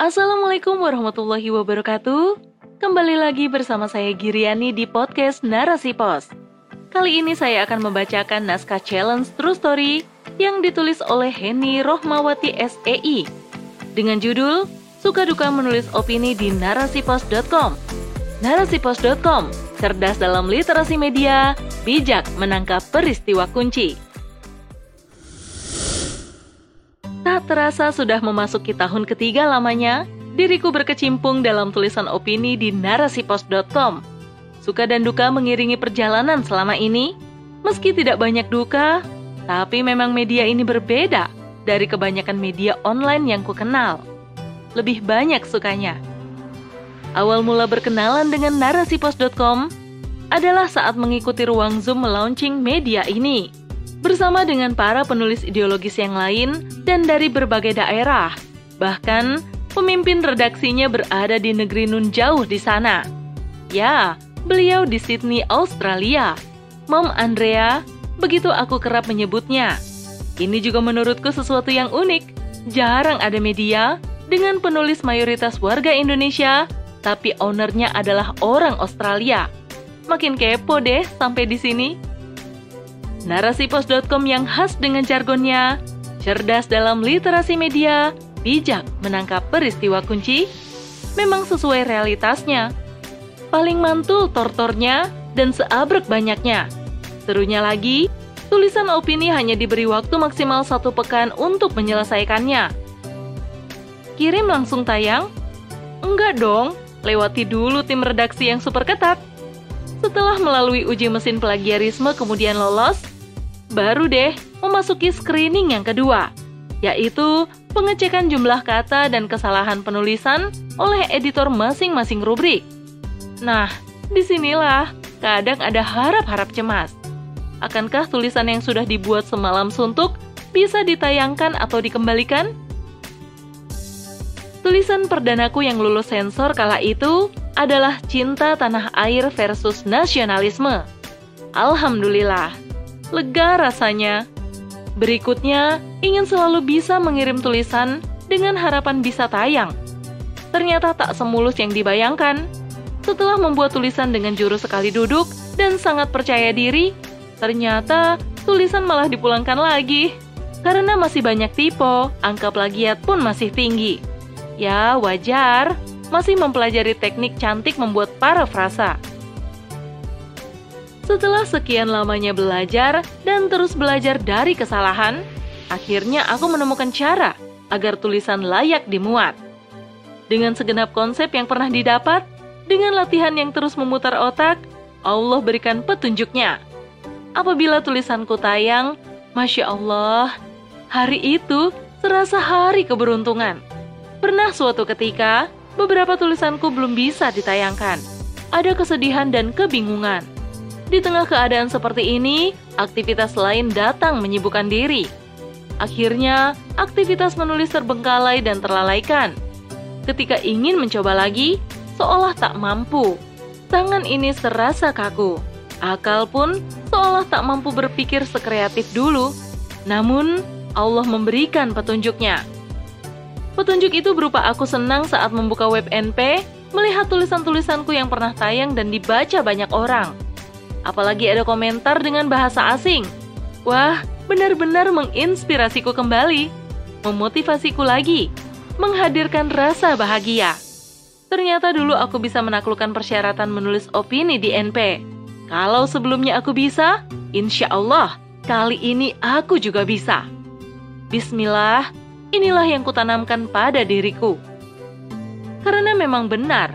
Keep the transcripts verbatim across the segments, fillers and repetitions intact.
Assalamualaikum warahmatullahi wabarakatuh. Kembali lagi bersama saya Giriani di podcast Narasi Pos. Kali ini saya akan membacakan naskah challenge True Story yang ditulis oleh Heni Rohmawati S E I dengan judul Suka Duka Menulis Opini di narasi post dot com. narasi post dot com, cerdas dalam literasi media, bijak menangkap peristiwa kunci. Tak terasa sudah memasuki tahun ketiga lamanya, diriku berkecimpung dalam tulisan opini di narasi post dot com. Suka dan duka mengiringi perjalanan selama ini. Meski tidak banyak duka, tapi memang media ini berbeda dari kebanyakan media online yang kukenal. Lebih banyak sukanya. Awal mula berkenalan dengan narasi post dot com adalah saat mengikuti ruang Zoom melaunching media ini, bersama dengan para penulis ideologis yang lain dan dari berbagai daerah. Bahkan, pemimpin redaksinya berada di negeri nun jauh di sana. Ya, beliau di Sydney, Australia. Mom Andrea, begitu aku kerap menyebutnya. Ini juga menurutku sesuatu yang unik. Jarang ada media dengan penulis mayoritas warga Indonesia, tapi ownernya adalah orang Australia. Makin kepo deh sampai di sini. narasi post dot com yang khas dengan jargonnya, cerdas dalam literasi media, bijak menangkap peristiwa kunci, memang sesuai realitasnya. Paling mantul tortornya dan seabrek banyaknya. Serunya lagi, tulisan opini hanya diberi waktu maksimal satu pekan untuk menyelesaikannya. Kirim langsung tayang? Enggak dong, lewati dulu tim redaksi yang super ketat. Setelah melalui uji mesin plagiarisme kemudian lolos, baru deh memasuki screening yang kedua, yaitu pengecekan jumlah kata dan kesalahan penulisan oleh editor masing-masing rubrik. Nah, disinilah kadang ada harap-harap cemas. Akankah tulisan yang sudah dibuat semalam suntuk bisa ditayangkan atau dikembalikan? Tulisan perdanaku yang lulus sensor kala itu adalah cinta tanah air versus nasionalisme. Alhamdulillah, lega rasanya. Berikutnya, ingin selalu bisa mengirim tulisan dengan harapan bisa tayang. Ternyata tak semulus yang dibayangkan. Setelah membuat tulisan dengan juru sekali duduk dan sangat percaya diri, ternyata tulisan malah dipulangkan lagi. Karena masih banyak typo, angka plagiat pun masih tinggi. Ya, wajar. Masih mempelajari teknik cantik membuat parafrasa. Setelah sekian lamanya belajar dan terus belajar dari kesalahan, akhirnya aku menemukan cara agar tulisan layak dimuat. Dengan segenap konsep yang pernah didapat, dengan latihan yang terus memutar otak, Allah berikan petunjuknya. Apabila tulisanku tayang, Masya Allah, hari itu serasa hari keberuntungan. Pernah suatu ketika, beberapa tulisanku belum bisa ditayangkan. Ada kesedihan dan kebingungan. Di tengah keadaan seperti ini, aktivitas lain datang menyibukkan diri. Akhirnya, aktivitas menulis terbengkalai dan terlalaikan. Ketika ingin mencoba lagi, seolah tak mampu. Tangan ini serasa kaku. Akal pun seolah tak mampu berpikir sekreatif dulu. Namun, Allah memberikan petunjuknya. Petunjuk itu berupa aku senang saat membuka web N P, melihat tulisan-tulisanku yang pernah tayang dan dibaca banyak orang. Apalagi ada komentar dengan bahasa asing. Wah, benar-benar menginspirasiku kembali, memotivasiku lagi, menghadirkan rasa bahagia. Ternyata dulu aku bisa menaklukkan persyaratan menulis opini di N P. Kalau sebelumnya aku bisa, insya Allah, kali ini aku juga bisa. Bismillah. Inilah yang kutanamkan pada diriku. Karena memang benar,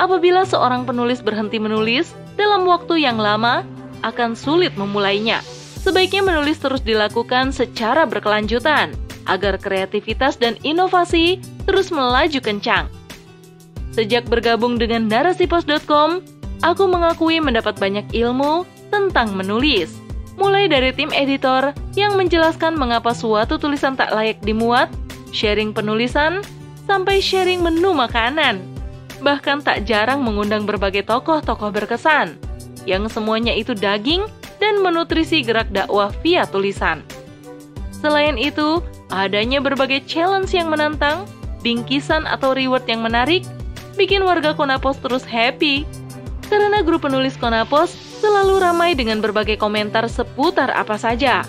apabila seorang penulis berhenti menulis dalam waktu yang lama, akan sulit memulainya. Sebaiknya menulis terus dilakukan secara berkelanjutan, agar kreativitas dan inovasi terus melaju kencang. Sejak bergabung dengan narasi post dot com, aku mengakui mendapat banyak ilmu tentang menulis. Mulai dari tim editor yang menjelaskan mengapa suatu tulisan tak layak dimuat, sharing penulisan, sampai sharing menu makanan. Bahkan tak jarang mengundang berbagai tokoh-tokoh berkesan, yang semuanya itu daging dan menutrisi gerak dakwah via tulisan. Selain itu, adanya berbagai challenge yang menantang, bingkisan atau reward yang menarik, bikin warga Konapos terus happy. Karena grup penulis Konapos selalu ramai dengan berbagai komentar seputar apa saja.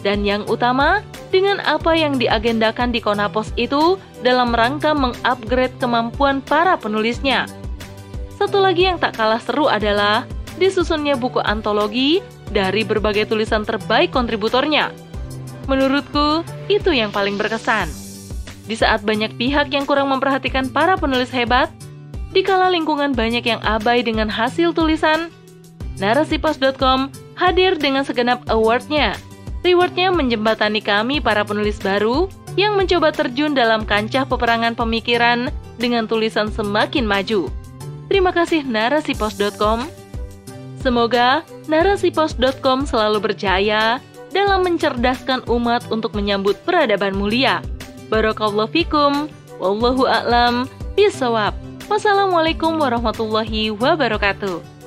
Dan yang utama, dengan apa yang diagendakan di Konapos itu dalam rangka mengupgrade kemampuan para penulisnya. Satu lagi yang tak kalah seru adalah disusunnya buku antologi dari berbagai tulisan terbaik kontributornya. Menurutku, itu yang paling berkesan. Di saat banyak pihak yang kurang memperhatikan para penulis hebat, dikala lingkungan banyak yang abai dengan hasil tulisan, narasi post dot com hadir dengan segenap award-nya. Reward-nya menjembatani kami para penulis baru yang mencoba terjun dalam kancah peperangan pemikiran dengan tulisan semakin maju. Terima kasih narasi post dot com. Semoga narasi post dot com selalu berjaya dalam mencerdaskan umat untuk menyambut peradaban mulia. Barakallahu fikum, wallahu a'lam bishawab. Wassalamualaikum warahmatullahi wabarakatuh.